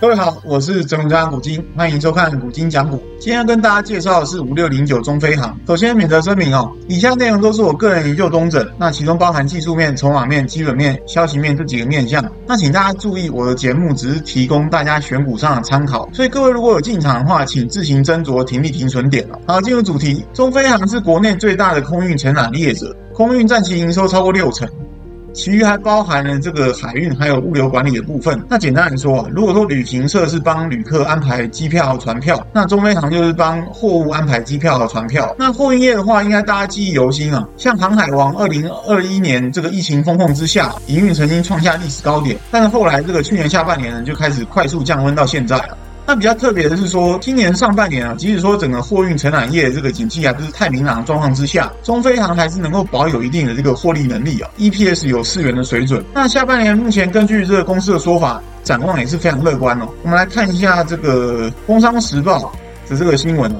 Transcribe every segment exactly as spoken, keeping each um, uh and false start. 各位好，我是哲伦专家古今，欢迎收看古今讲股。今天要跟大家介绍的是五六零九中非航。首先免责声明哦，以下内容都是我个人研究工整，那其中包含技术面、筹码面、基本面、消息面这几个面向。那请大家注意，我的节目只是提供大家选股上的参考，所以各位如果有进场的话，请自行斟酌停利停损点哦。好，进入主题，中非航是国内最大的空运承揽业者，空运占其营收超过六成。其余还包含了这个海运还有物流管理的部分。那简单来说，如果说旅行社是帮旅客安排机票、船票，那中非航就是帮货物安排机票和船票。那货运业的话，应该大家记忆犹新啊，像航海王二零二一年这个疫情风控之下，营运曾经创下历史高点，但是后来这个去年下半年呢，就开始快速降温到现在了。那比较特别的是说，今年上半年啊，即使说整个货运承揽业这个景气还不是太明朗的状况之下，中非航还是能够保有一定的这个获利能力啊 ，E P S 有四元的水准。那下半年目前根据这个公司的说法，展望也是非常乐观哦。我们来看一下这个《工商时报》的这个新闻哦。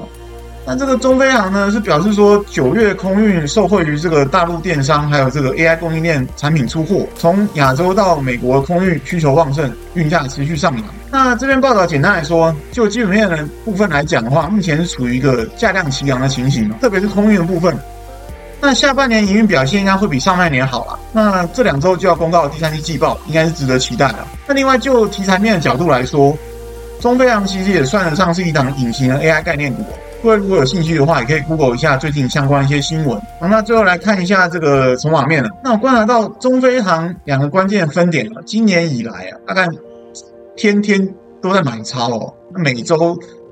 那这个中非航呢，是表示说，九月空运受惠于这个大陆电商还有这个 A I 供应链产品出货，从亚洲到美国空运需求旺盛，运价持续上扬。那这篇报道简单来说，就基本面的部分来讲的话，目前是处于一个价量齐扬的情形，特别是空运的部分。那下半年营运表现应该会比上半年好啦，那这两周就要公告第三季季报，应该是值得期待的。那另外就题材面的角度来说，中非航其实也算得上是一档隐形的 A I 概念股。各位如果有兴趣的话，也可以 Google 一下最近相关一些新闻。好，那最后来看一下这个筹码面了。那我观察到中非航两个关键分点，今年以来啊，大概天天都在买超哦，每周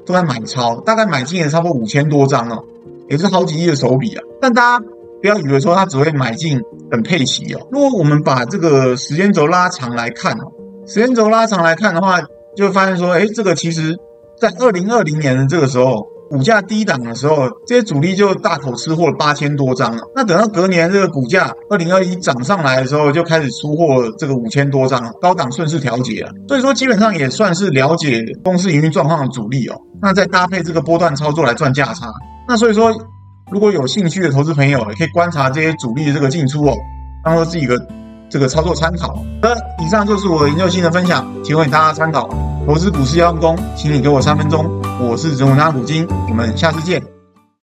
都在买超，大概买今年差不多五千多张哦，也是好几亿的手笔啊。但大家不要以为说它只会买进等配息哦。如果我们把这个时间轴拉长来看哦，时间轴拉长来看的话，就会发现说，哎，这个其实在二零二零年的这个时候，股价低档的时候，这些主力就大口吃货了八千多张了。那等到隔年这个股价二零二一涨上来的时候，就开始出货这个五千多张，高档顺势调节了。所以说基本上也算是了解公司营运状况的主力哦。那再搭配这个波段操作来赚价差。那所以说，如果有兴趣的投资朋友，也可以观察这些主力的这个进出哦，当做自己的这个操作参考。那以上就是我的研究性的分享，提供给大家参考。投资股市要用功，请你给我三分钟。我是哲伦专家古今，我们下次见。